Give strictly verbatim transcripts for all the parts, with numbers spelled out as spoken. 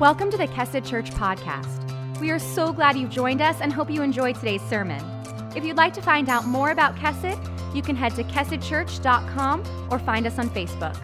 Welcome to the Kesed Church podcast. We are so glad you've joined us and hope you enjoyed today's sermon. If you'd like to find out more about Kesed, you can head to kesed church dot com or find us on Facebook.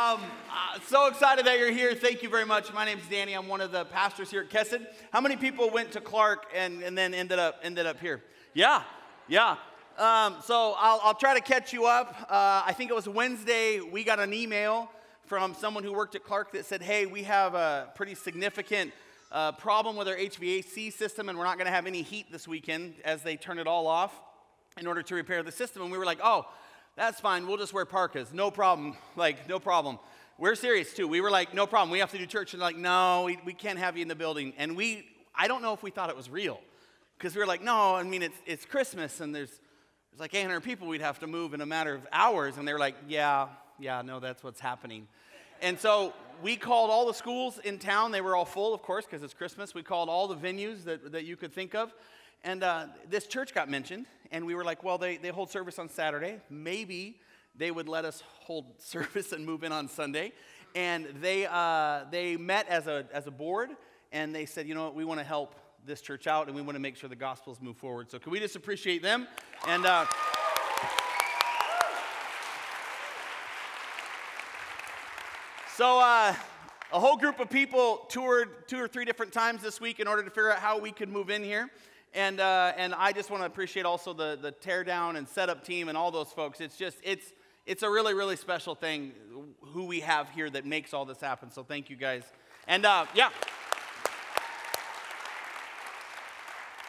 Um, uh, so excited that you're here. Thank you very much. My name's Danny. I'm one of the pastors here at Kesed. How many people went to Clark and, and then ended up ended up here? Yeah, yeah. Um, so I'll, I'll try to catch you up. Uh, I think it was Wednesday, we got an email from someone who worked at Clark that said, hey, we have a pretty significant uh, problem with our H V A C system, and we're not going to have any heat this weekend as they turn it all off in order to repair the system. And we were like, oh, that's fine. We'll just wear parkas. No problem. Like, no problem. We're serious, too. We were like, no problem. We have to do church. And like, no, we, we can't have you in the building. And we, I don't know if we thought it was real, because we were like, no, I mean, it's it's Christmas, and there's It's like eight hundred people we'd have to move in a matter of hours. And they were like, yeah, yeah, no, that's what's happening. And so we called all the schools in town. They were all full, of course, because it's Christmas. We called all the venues that, that you could think of. And uh, this church got mentioned. And we were like, well, they, they hold service on Saturday. Maybe they would let us hold service and move in on Sunday. And they uh, they met as a as a board. And they said, you know what, we want to help this church out, and we want to make sure the gospels move forward. So can we just appreciate them? And uh, so uh, a whole group of people toured two or three different times this week in order to figure out how we could move in here. And uh, and I just want to appreciate also the the teardown and setup team and all those folks. It's just it's it's a really really special thing who we have here that makes all this happen. So thank you guys. And uh, yeah.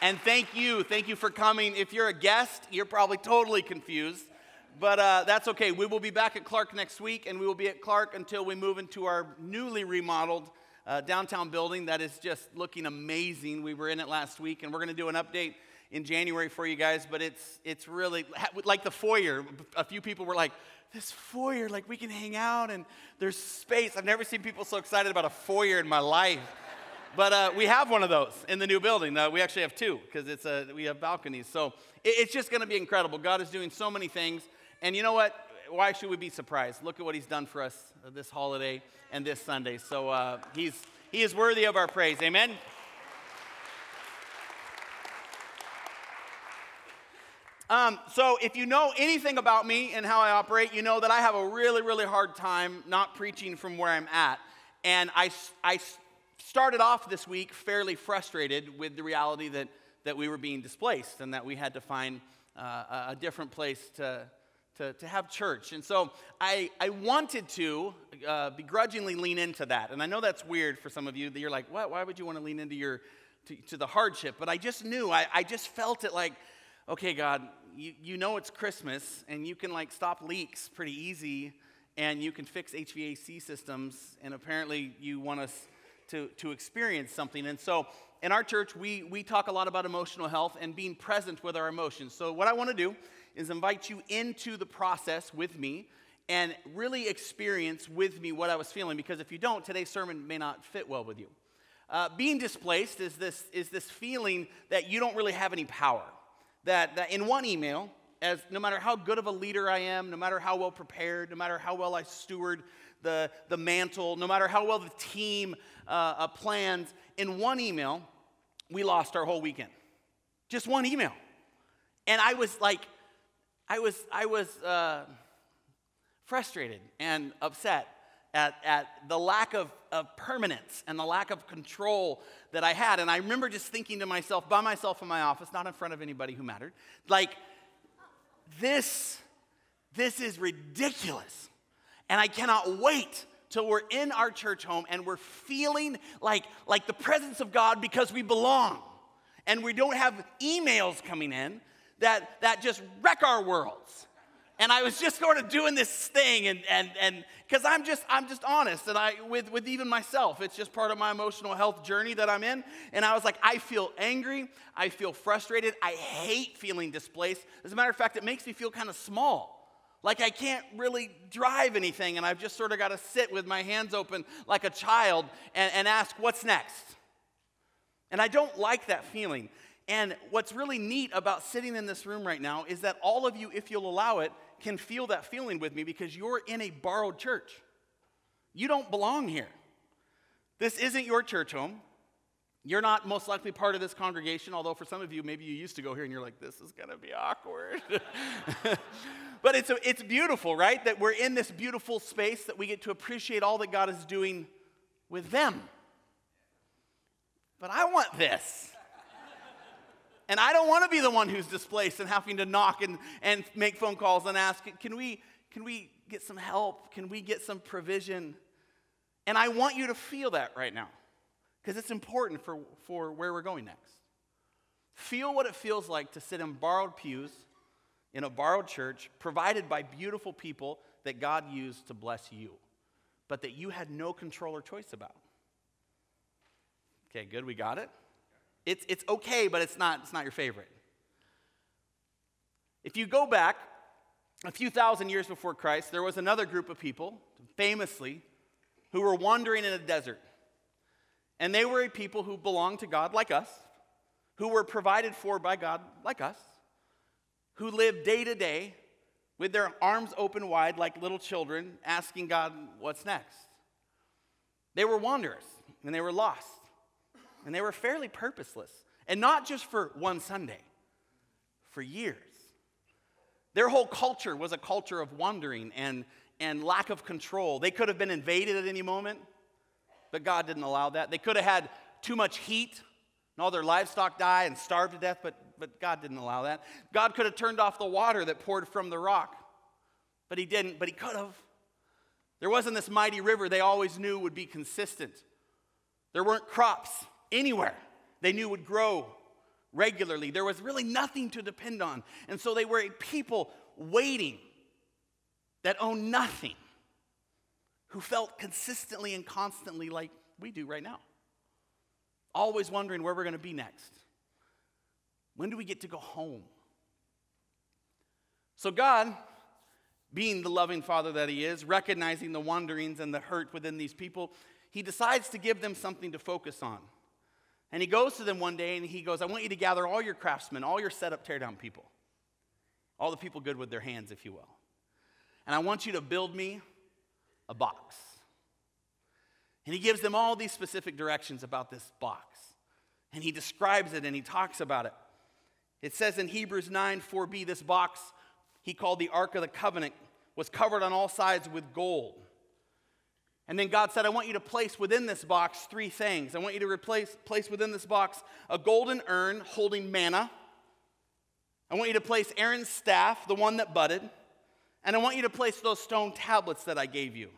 And thank you, thank you for coming. If you're a guest, you're probably totally confused, but uh, that's okay. We will be back at Clark next week, and we will be at Clark until we move into our newly remodeled uh, downtown building that is just looking amazing. We were in it last week, and we're going to do an update in January for you guys, but it's it's really, like the foyer, a few people were like, this foyer, like we can hang out, and there's space. I've never seen people so excited about a foyer in my life. But uh, we have one of those in the new building. Uh, we actually have two, because it's a, we have balconies. So it, it's just going to be incredible. God is doing so many things. And you know what? Why should we be surprised? Look at what he's done for us this holiday and this Sunday. So uh, he's he is worthy of our praise. Amen? Um, so if you know anything about me and how I operate, you know that I have a really, really hard time not preaching from where I'm at. And I... I started off this week fairly frustrated with the reality that, that we were being displaced and that we had to find uh, a different place to, to, to have church. And so I, I wanted to uh, begrudgingly lean into that. And I know that's weird for some of you that you're like, what? Why would you want to lean into your to, to the hardship? But I just knew, I, I just felt it like, okay, God, you, you know it's Christmas and you can like stop leaks pretty easy and you can fix H V A C systems, and apparently you want us To, to experience something. And so in our church, we, we talk a lot about emotional health and being present with our emotions. So what I want to do is invite you into the process with me and really experience with me what I was feeling, because if you don't, today's sermon may not fit well with you. Uh, being displaced is this is this feeling that you don't really have any power, that, that in one email, as no matter how good of a leader I am, no matter how well prepared, no matter how well I steward the, the mantle, no matter how well the team uh, uh, plans, in one email, we lost our whole weekend. Just one email. And I was like, I was I was uh, frustrated and upset at, at the lack of, of permanence and the lack of control that I had. And I remember just thinking to myself, by myself in my office, not in front of anybody who mattered, like, This, this is ridiculous, and I cannot wait till we're in our church home and we're feeling like, like the presence of God, because we belong, and we don't have emails coming in that, that just wreck our worlds. And I was just sort of doing this thing, and and and because I'm just I'm just honest, and I with with even myself, it's just part of my emotional health journey that I'm in. And I was like, I feel angry, I feel frustrated, I hate feeling displaced. As a matter of fact, it makes me feel kind of small, like I can't really drive anything, and I've just sort of got to sit with my hands open like a child and, and ask, what's next? And I don't like that feeling. And what's really neat about sitting in this room right now is that all of you, if you'll allow it, can feel that feeling with me, because you're in a borrowed church. You don't belong here. This isn't your church home. You're not most likely part of this congregation, although for some of you, maybe you used to go here and you're like, this is going to be awkward. But it's, a, it's beautiful, right? That we're in this beautiful space that we get to appreciate all that God is doing with them. But I want this. And I don't want to be the one who's displaced and having to knock and, and make phone calls and ask, can we, can we get some help? Can we get some provision? And I want you to feel that right now, because it's important for, for where we're going next. Feel what it feels like to sit in borrowed pews in a borrowed church provided by beautiful people that God used to bless you, but that you had no control or choice about. Okay, good, we got it. It's it's okay, but it's not, it's not your favorite. If you go back a few thousand years before Christ, there was another group of people, famously, who were wandering in a desert. And they were a people who belonged to God like us, who were provided for by God like us, who lived day to day with their arms open wide like little children, asking God, what's next? They were wanderers, and they were lost, and they were fairly purposeless, and not just for one Sunday, for years. Their whole culture was a culture of wandering and, and lack of control. They could have been invaded at any moment, but God didn't allow that. They could have had too much heat, and all their livestock die and starve to death, but, but God didn't allow that. God could have turned off the water that poured from the rock, but he didn't, but he could have. There wasn't this mighty river they always knew would be consistent. There weren't crops anywhere they knew would grow regularly. There was really nothing to depend on, and so they were a people waiting that owned nothing, who felt consistently and constantly like we do right now. Always wondering where we're going to be next. When do we get to go home? So God, being the loving Father that he is, recognizing the wanderings and the hurt within these people, he decides to give them something to focus on. And he goes to them one day and he goes, I want you to gather all your craftsmen, all your set up, tear down people, all the people good with their hands, if you will. And I want you to build me a box. And he gives them all these specific directions about this box. And he describes it and he talks about it. It says in Hebrews nine four b, this box he called the Ark of the Covenant was covered on all sides with gold. And then God said, I want you to place within this box three things. I want you to replace, place within this box a golden urn holding manna. I want you to place Aaron's staff, the one that budded. And I want you to place those stone tablets that I gave you.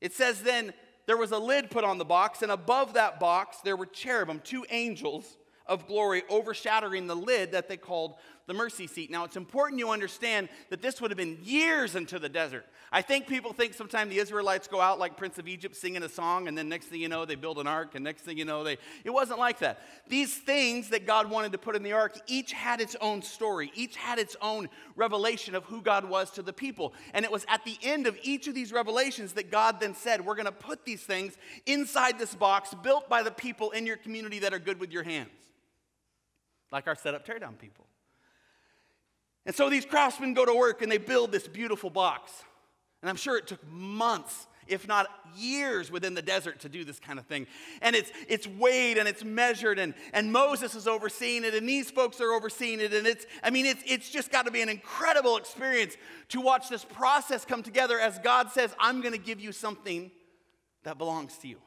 It says then there was a lid put on the box, and above that box there were cherubim, two angels of glory overshadowing the lid that they called the mercy seat. Now it's important you understand that this would have been years into the desert. I think people think sometimes the Israelites go out like Prince of Egypt singing a song, and then next thing you know they build an ark, and next thing you know they... It wasn't like that. These things that God wanted to put in the ark each had its own story. Each had its own revelation of who God was to the people. And it was at the end of each of these revelations that God then said, we're going to put these things inside this box built by the people in your community that are good with your hands. Like our set up, tear down people. And so these craftsmen go to work and they build this beautiful box. And I'm sure it took months, if not years, within the desert to do this kind of thing. And it's it's weighed and it's measured, and, and Moses is overseeing it, and these folks are overseeing it, and it's, I mean, it's it's just got to be an incredible experience to watch this process come together as God says, I'm going to give you something that belongs to you.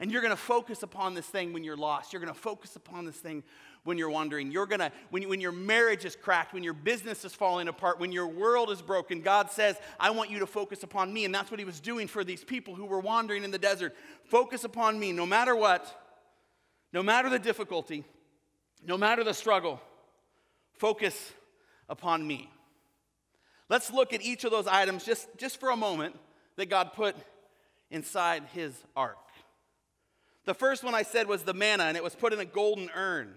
And you're going to focus upon this thing when you're lost. You're going to focus upon this thing when you're wandering. You're going to, when, when your marriage is cracked, when your business is falling apart, when your world is broken, God says, I want you to focus upon me. And that's what he was doing for these people who were wandering in the desert. Focus upon me no matter what, no matter the difficulty, no matter the struggle. Focus upon me. Let's look at each of those items just, just for a moment that God put inside his ark. The first one I said was the manna, and it was put in a golden urn.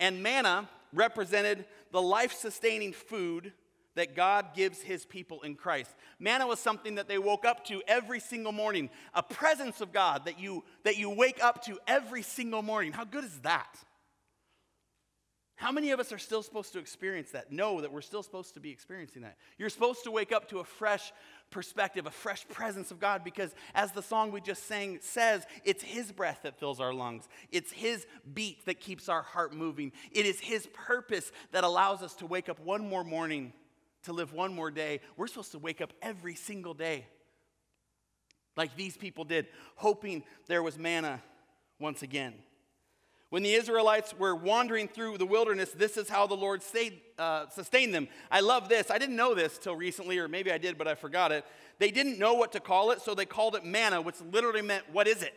And manna represented the life-sustaining food that God gives his people in Christ. Manna was something that they woke up to every single morning, a presence of God that you, that you wake up to every single morning. How good is that? How many of us are still supposed to experience that? Know that we're still supposed to be experiencing that. You're supposed to wake up to a fresh perspective, a fresh presence of God, because as the song we just sang says, it's His breath that fills our lungs. It's His beat that keeps our heart moving. It is His purpose that allows us to wake up one more morning, to live one more day. We're supposed to wake up every single day, like these people did, hoping there was manna once again. When the Israelites were wandering through the wilderness, this is how the Lord stayed, uh, sustained them. I love this. I didn't know this till recently, or maybe I did, but I forgot it. They didn't know what to call it, so they called it manna, which literally meant, what is it?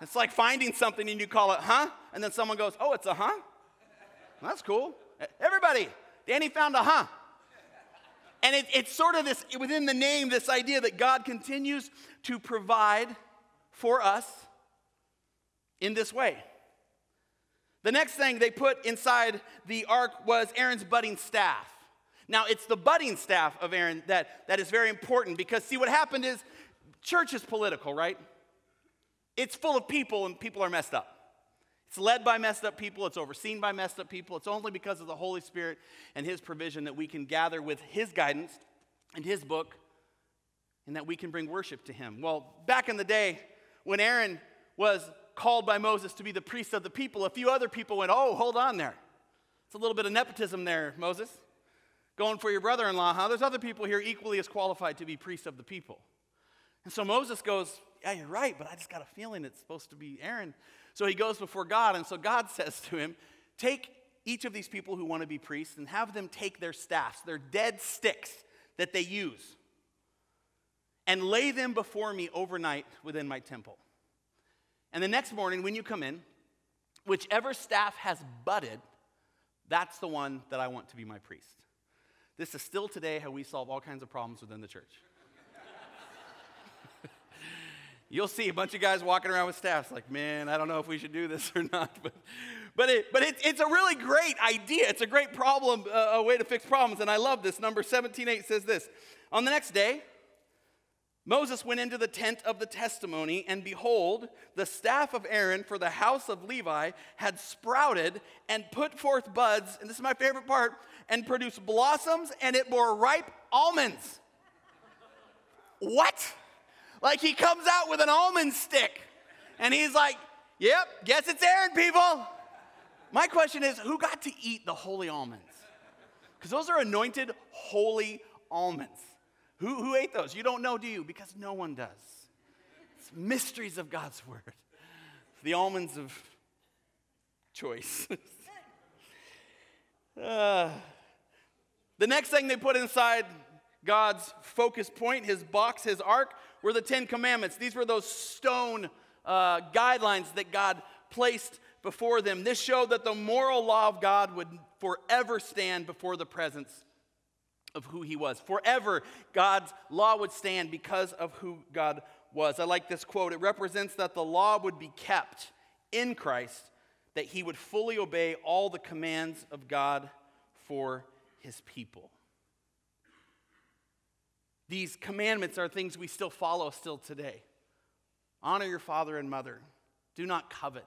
It's like finding something and you call it, huh? And then someone goes, oh, it's a huh? Well, that's cool. Everybody, Danny found a huh. And it, it's sort of this, within the name, this idea that God continues to provide for us in this way. The next thing they put inside the ark was Aaron's budding staff. Now, it's the budding staff of Aaron that, that is very important, because, see, what happened is church is political, right? It's full of people, and people are messed up. It's led by messed up people. It's overseen by messed up people. It's only because of the Holy Spirit and His provision that we can gather with His guidance and His book, and that we can bring worship to Him. Well, back in the day, when Aaron was called by Moses to be the priest of the people, a few other people went, oh, hold on there. It's a little bit of nepotism there, Moses. Going for your brother-in-law, huh? There's other people here equally as qualified to be priests of the people. And so Moses goes, yeah, you're right, but I just got a feeling it's supposed to be Aaron. So he goes before God, and so God says to him, take each of these people who want to be priests and have them take their staffs, their dead sticks that they use, and lay them before me overnight within my temple. And the next morning when you come in, whichever staff has budded, that's the one that I want to be my priest. This is still today how we solve all kinds of problems within the church. You'll see a bunch of guys walking around with staffs like, man, I don't know if we should do this or not. But but, it, but it, it's a really great idea. It's a great problem, uh, a way to fix problems. And I love this. Number seventeen eight says this. On the next day, Moses went into the tent of the testimony, and behold, the staff of Aaron for the house of Levi had sprouted and put forth buds, and this is my favorite part, and produced blossoms, and it bore ripe almonds. What? Like, he comes out with an almond stick, and he's like, yep, guess it's Aaron, people. My question is, who got to eat the holy almonds? Because those are anointed holy almonds. Who, who ate those? You don't know, do you? Because no one does. It's mysteries of God's word. The almonds of choice. uh, the next thing they put inside God's focus point, His box, His ark, were the Ten Commandments. These were those stone uh, guidelines that God placed before them. This showed that the moral law of God would forever stand before the presence of who He was. Forever, God's law would stand because of who God was. I like this quote. It represents that the law would be kept in Christ, that He would fully obey all the commands of God for His people. These commandments are things we still follow still today. Honor your father and mother. Do not covet.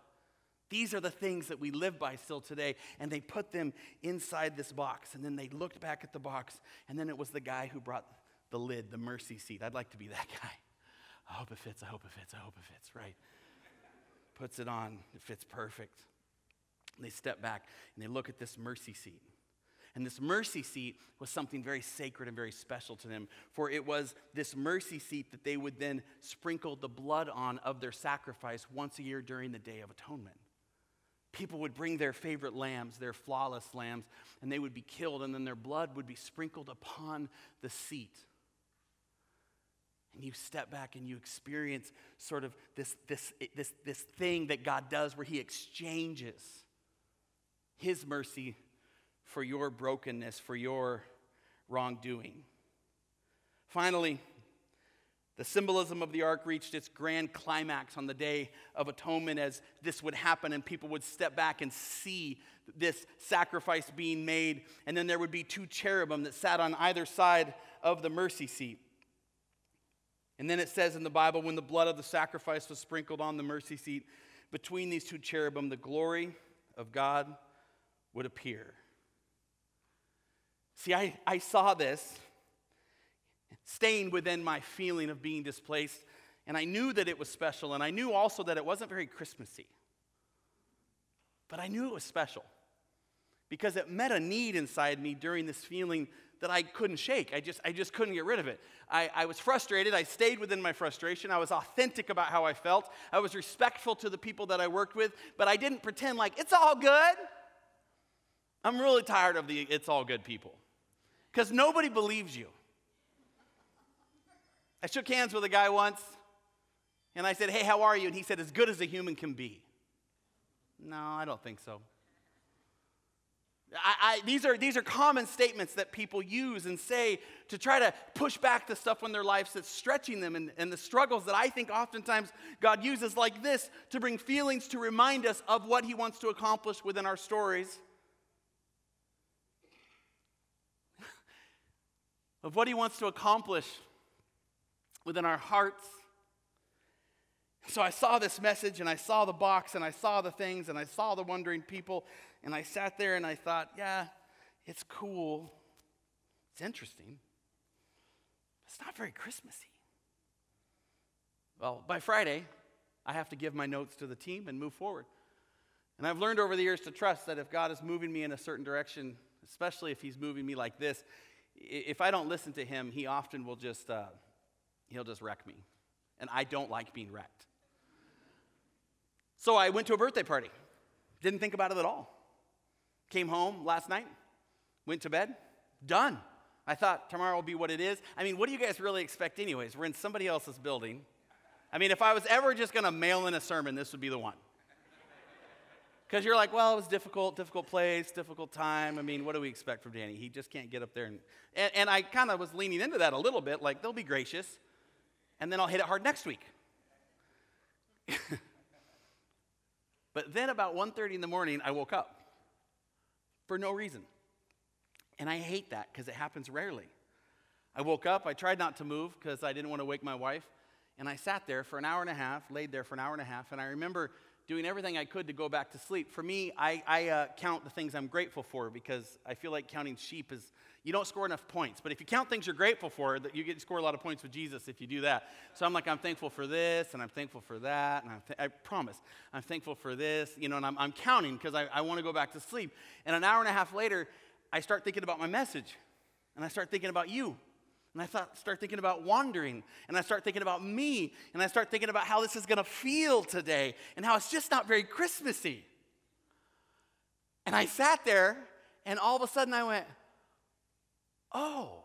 These are the things that we live by still today, and they put them inside this box, and then they looked back at the box, and then it was the guy who brought the lid, the mercy seat. I'd like to be that guy. I hope it fits, I hope it fits, I hope it fits, right? Puts it on, it fits perfect. And they step back, and they look at this mercy seat. And this mercy seat was something very sacred and very special to them, for it was this mercy seat that they would then sprinkle the blood on of their sacrifice once a year during the Day of Atonement. People would bring their favorite lambs, their flawless lambs, and they would be killed, and then their blood would be sprinkled upon the seat. And you step back and you experience sort of this, this, this, this thing that God does where He exchanges His mercy for your brokenness, for your wrongdoing. Finally, the symbolism of the ark reached its grand climax on the Day of Atonement, as this would happen and people would step back and see this sacrifice being made. And then there would be two cherubim that sat on either side of the mercy seat. And then it says in the Bible, when the blood of the sacrifice was sprinkled on the mercy seat, between these two cherubim, the glory of God would appear. See, I, I saw this staying within my feeling of being displaced, and I knew that it was special, and I knew also that it wasn't very Christmassy. But I knew it was special because it met a need inside me during this feeling that I couldn't shake. I just I just couldn't get rid of it. I, I was frustrated. I stayed within my frustration. I was authentic about how I felt. I was respectful to the people that I worked with, but I didn't pretend like, it's all good. I'm really tired of the it's all good people because nobody believes you. I shook hands with a guy once, and I said, hey, how are you? And he said, as good as a human can be. No, I don't think so. I, I, these are these are common statements that people use and say to try to push back the stuff in their lives that's stretching them, and, and the struggles that I think oftentimes God uses like this to bring feelings to remind us of what he wants to accomplish within our stories, of what he wants to accomplish within our hearts. So I saw this message, and I saw the box, and I saw the things, and I saw the wondering people, and I sat there and I thought, yeah, it's cool, it's interesting, it's not very Christmassy. Well, by Friday, I have to give my notes to the team and move forward. And I've learned over the years to trust that if God is moving me in a certain direction, especially if he's moving me like this, if I don't listen to him, he often will just, uh, he'll just wreck me. And I don't like being wrecked. So I went to a birthday party. Didn't think about it at all. Came home last night, went to bed, done. I thought tomorrow will be what it is. I mean, what do you guys really expect anyways? We're in somebody else's building. I mean, if I was ever just going to mail in a sermon, this would be the one. Because you're like, well, it was difficult, difficult place, difficult time. I mean, what do we expect from Danny? He just can't get up there. And, and, and I kind of was leaning into that a little bit, like they'll be gracious. And then I'll hit it hard next week. But then about one thirty in the morning, I woke up for no reason. And I hate that because it happens rarely. I woke up. I tried not to move because I didn't want to wake my wife. And I sat there for an hour and a half, laid there for an hour and a half. And I remember doing everything I could to go back to sleep. For me, I, I uh, count the things I'm grateful for because I feel like counting sheep is... You don't score enough points, but if you count things you're grateful for, that you get to score a lot of points with Jesus if you do that. So I'm like, I'm thankful for this, and I'm thankful for that, and I'm th- I promise, I'm thankful for this, you know, and I'm, I'm counting because I, I want to go back to sleep. And an hour and a half later, I start thinking about my message, and I start thinking about you, and I thought, start thinking about wandering, and I start thinking about me, and I start thinking about how this is going to feel today, and how it's just not very Christmassy. And I sat there, and all of a sudden I went, oh.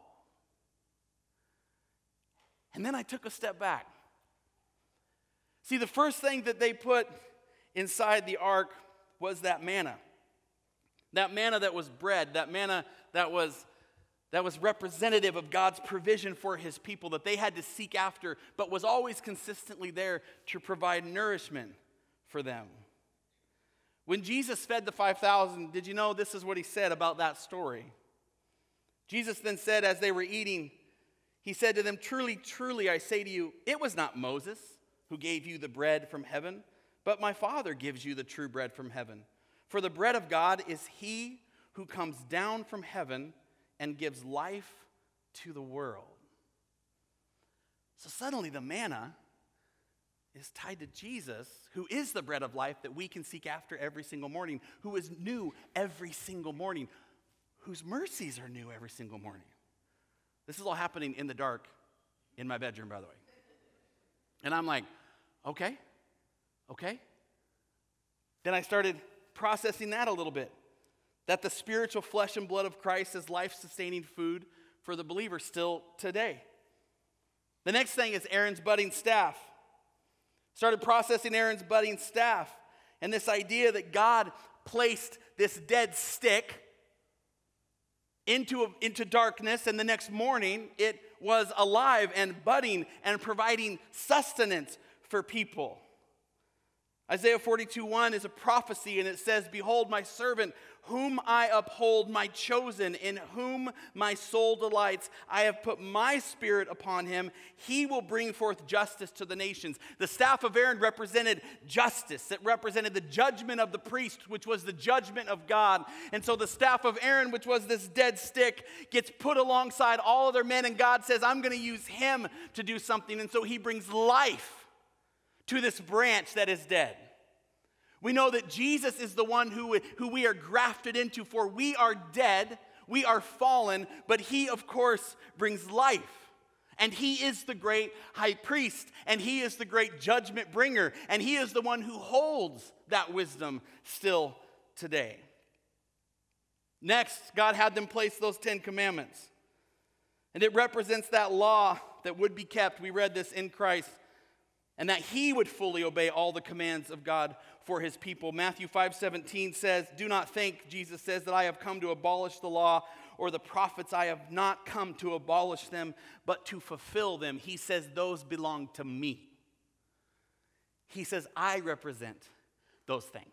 And then I took a step back. See, the first thing that they put inside the ark was that manna. That manna that was bread, that manna that was that was representative of God's provision for his people that they had to seek after, but was always consistently there to provide nourishment for them. When Jesus fed the five thousand, did you know this is what he said about that story? Jesus then said, as they were eating, he said to them, truly, truly, I say to you, it was not Moses who gave you the bread from heaven, but my Father gives you the true bread from heaven. For the bread of God is he who comes down from heaven and gives life to the world. So suddenly the manna is tied to Jesus, who is the bread of life that we can seek after every single morning, who is new every single morning, whose mercies are new every single morning. This is all happening in the dark in my bedroom, by the way. And I'm like, okay, okay. Then I started processing that a little bit, that the spiritual flesh and blood of Christ is life-sustaining food for the believer still today. The next thing is Aaron's budding staff. Started processing Aaron's budding staff and this idea that God placed this dead stick Into, into darkness, and the next morning it was alive and budding and providing sustenance for people. Isaiah forty-two one is a prophecy, and it says, behold, my servant whom I uphold, my chosen, in whom my soul delights. I have put my spirit upon him. He will bring forth justice to the nations. The staff of Aaron represented justice. It represented the judgment of the priest, which was the judgment of God. And so the staff of Aaron, which was this dead stick, gets put alongside all other men, and God says, I'm going to use him to do something. And so he brings life to this branch that is dead. We know that Jesus is the one who, who we are grafted into, for we are dead, we are fallen, but he, of course, brings life. And he is the great high priest, and he is the great judgment bringer, and he is the one who holds that wisdom still today. Next, God had them place those Ten Commandments, and it represents that law that would be kept. We read this in Christ, and that he would fully obey all the commands of God for his people. Matthew five seventeen says, do not think, Jesus says, that I have come to abolish the law or the prophets. I have not come to abolish them, but to fulfill them. He says, those belong to me. He says, I represent those things.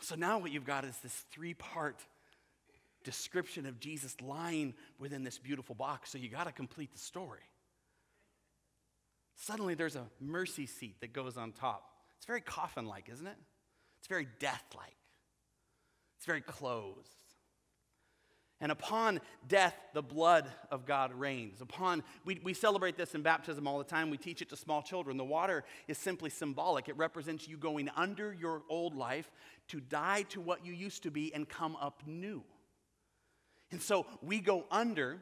So now what you've got is this three-part description of Jesus lying within this beautiful box. So you got to complete the story. Suddenly there's a mercy seat that goes on top. It's very coffin-like, isn't it? It's very death-like. It's very closed. And upon death, the blood of God reigns. Upon we, we celebrate this in baptism all the time. We teach it to small children. The water is simply symbolic. It represents you going under your old life to die to what you used to be and come up new. And so we go under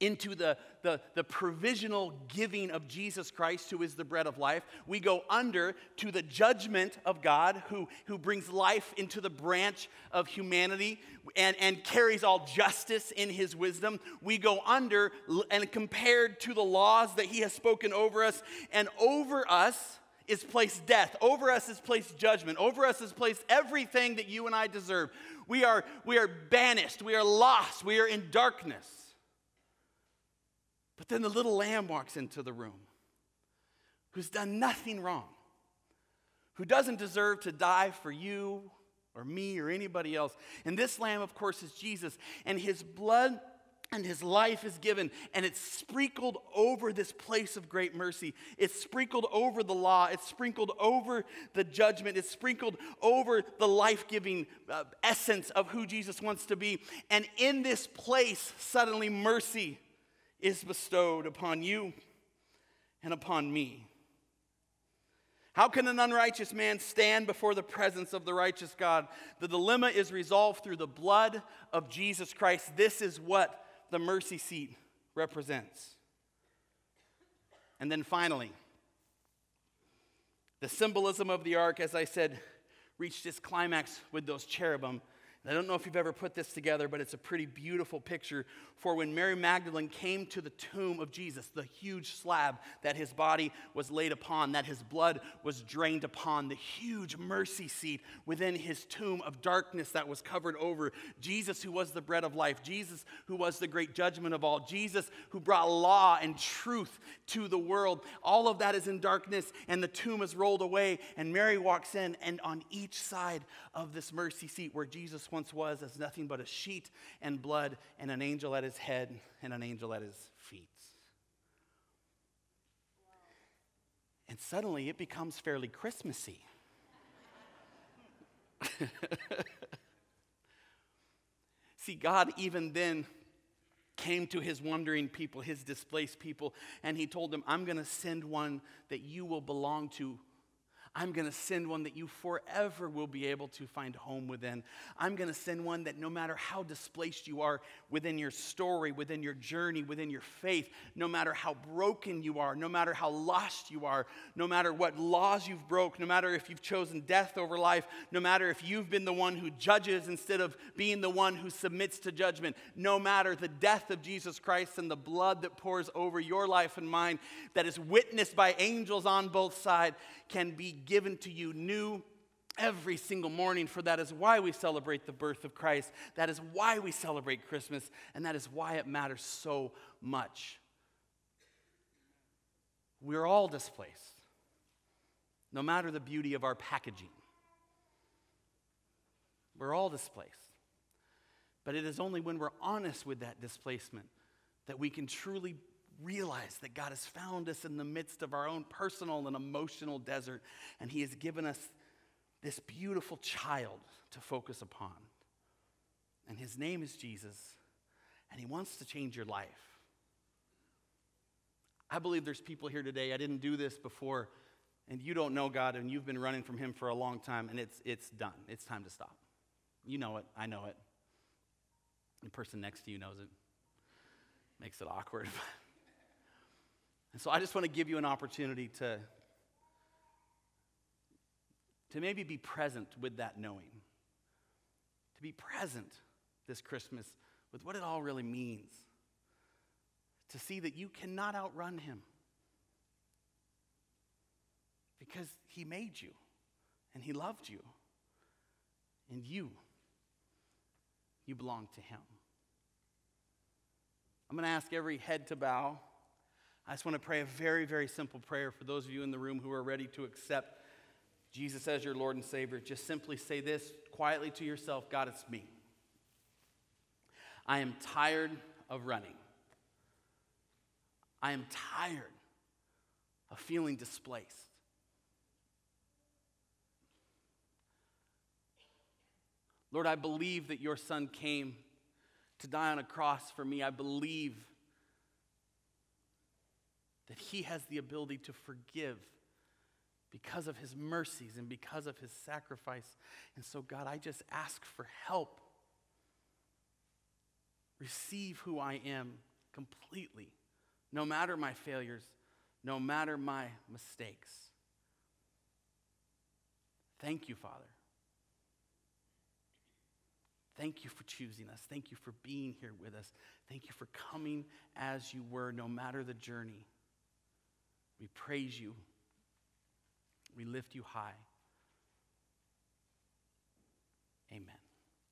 into the, the, the provisional giving of Jesus Christ, who is the bread of life. We go under to the judgment of God, who, who brings life into the branch of humanity and, and carries all justice in his wisdom. We go under and compared to the laws that he has spoken over us, and over us is placed death. Over us is placed judgment. Over us is placed everything that you and I deserve. We are, we are banished. We are lost. We are in darkness. But then the little lamb walks into the room, who's done nothing wrong, who doesn't deserve to die for you or me or anybody else. And this lamb, of course, is Jesus. And his blood and his life is given, and it's sprinkled over this place of great mercy. It's sprinkled over the law. It's sprinkled over the judgment. It's sprinkled over the life-giving uh, essence of who Jesus wants to be. And in this place, suddenly mercy is bestowed upon you and upon me. How can an unrighteous man stand before the presence of the righteous God? The dilemma is resolved through the blood of Jesus Christ. This is what the mercy seat represents. And then finally, the symbolism of the ark, as I said, reached its climax with those cherubim. I don't know if you've ever put this together, but it's a pretty beautiful picture. For when Mary Magdalene came to the tomb of Jesus, the huge slab that his body was laid upon, that his blood was drained upon, the huge mercy seat within his tomb of darkness that was covered over, Jesus who was the bread of life, Jesus who was the great judgment of all, Jesus who brought law and truth to the world, all of that is in darkness, and the tomb is rolled away, and Mary walks in, and on each side of this mercy seat where Jesus once was as nothing but a sheet and blood and an angel at his head and an angel at his feet. And suddenly it becomes fairly Christmassy. See, God even then came to his wandering people, his displaced people, and he told them, I'm going to send one that you will belong to. I'm going to send one that you forever will be able to find home within. I'm going to send one that no matter how displaced you are within your story, within your journey, within your faith, no matter how broken you are, no matter how lost you are, no matter what laws you've broke, no matter if you've chosen death over life, no matter if you've been the one who judges instead of being the one who submits to judgment, no matter the death of Jesus Christ and the blood that pours over your life and mine that is witnessed by angels on both sides can be given to you new every single morning, for that is why we celebrate the birth of Christ. That is why we celebrate Christmas, and that is why it matters so much. We're all displaced, no matter the beauty of our packaging. We're all displaced. But it is only when we're honest with that displacement that we can truly realize that God has found us in the midst of our own personal and emotional desert, and he has given us this beautiful child to focus upon. And his name is Jesus, and he wants to change your life. I believe there's people here today, I didn't do this before, and you don't know God, and you've been running from him for a long time, and it's it's done. It's time to stop. You know it. I know it. The person next to you knows it. Makes it awkward. And so I just want to give you an opportunity to, to maybe be present with that knowing. To be present this Christmas with what it all really means. To see that you cannot outrun him. Because he made you, and he loved you, and you, you belong to him. I'm going to ask every head to bow. I just want to pray a very, very simple prayer for those of you in the room who are ready to accept Jesus as your Lord and Savior. Just simply say this quietly to yourself, God, it's me. I am tired of running. I am tired of feeling displaced. Lord, I believe that your son came to die on a cross for me. I believe that he has the ability to forgive because of his mercies and because of his sacrifice. And so, God, I just ask for help. Receive who I am completely, no matter my failures, no matter my mistakes. Thank you, Father. Thank you for choosing us. Thank you for being here with us. Thank you for coming as you were, no matter the journey. We praise you. We lift you high. Amen.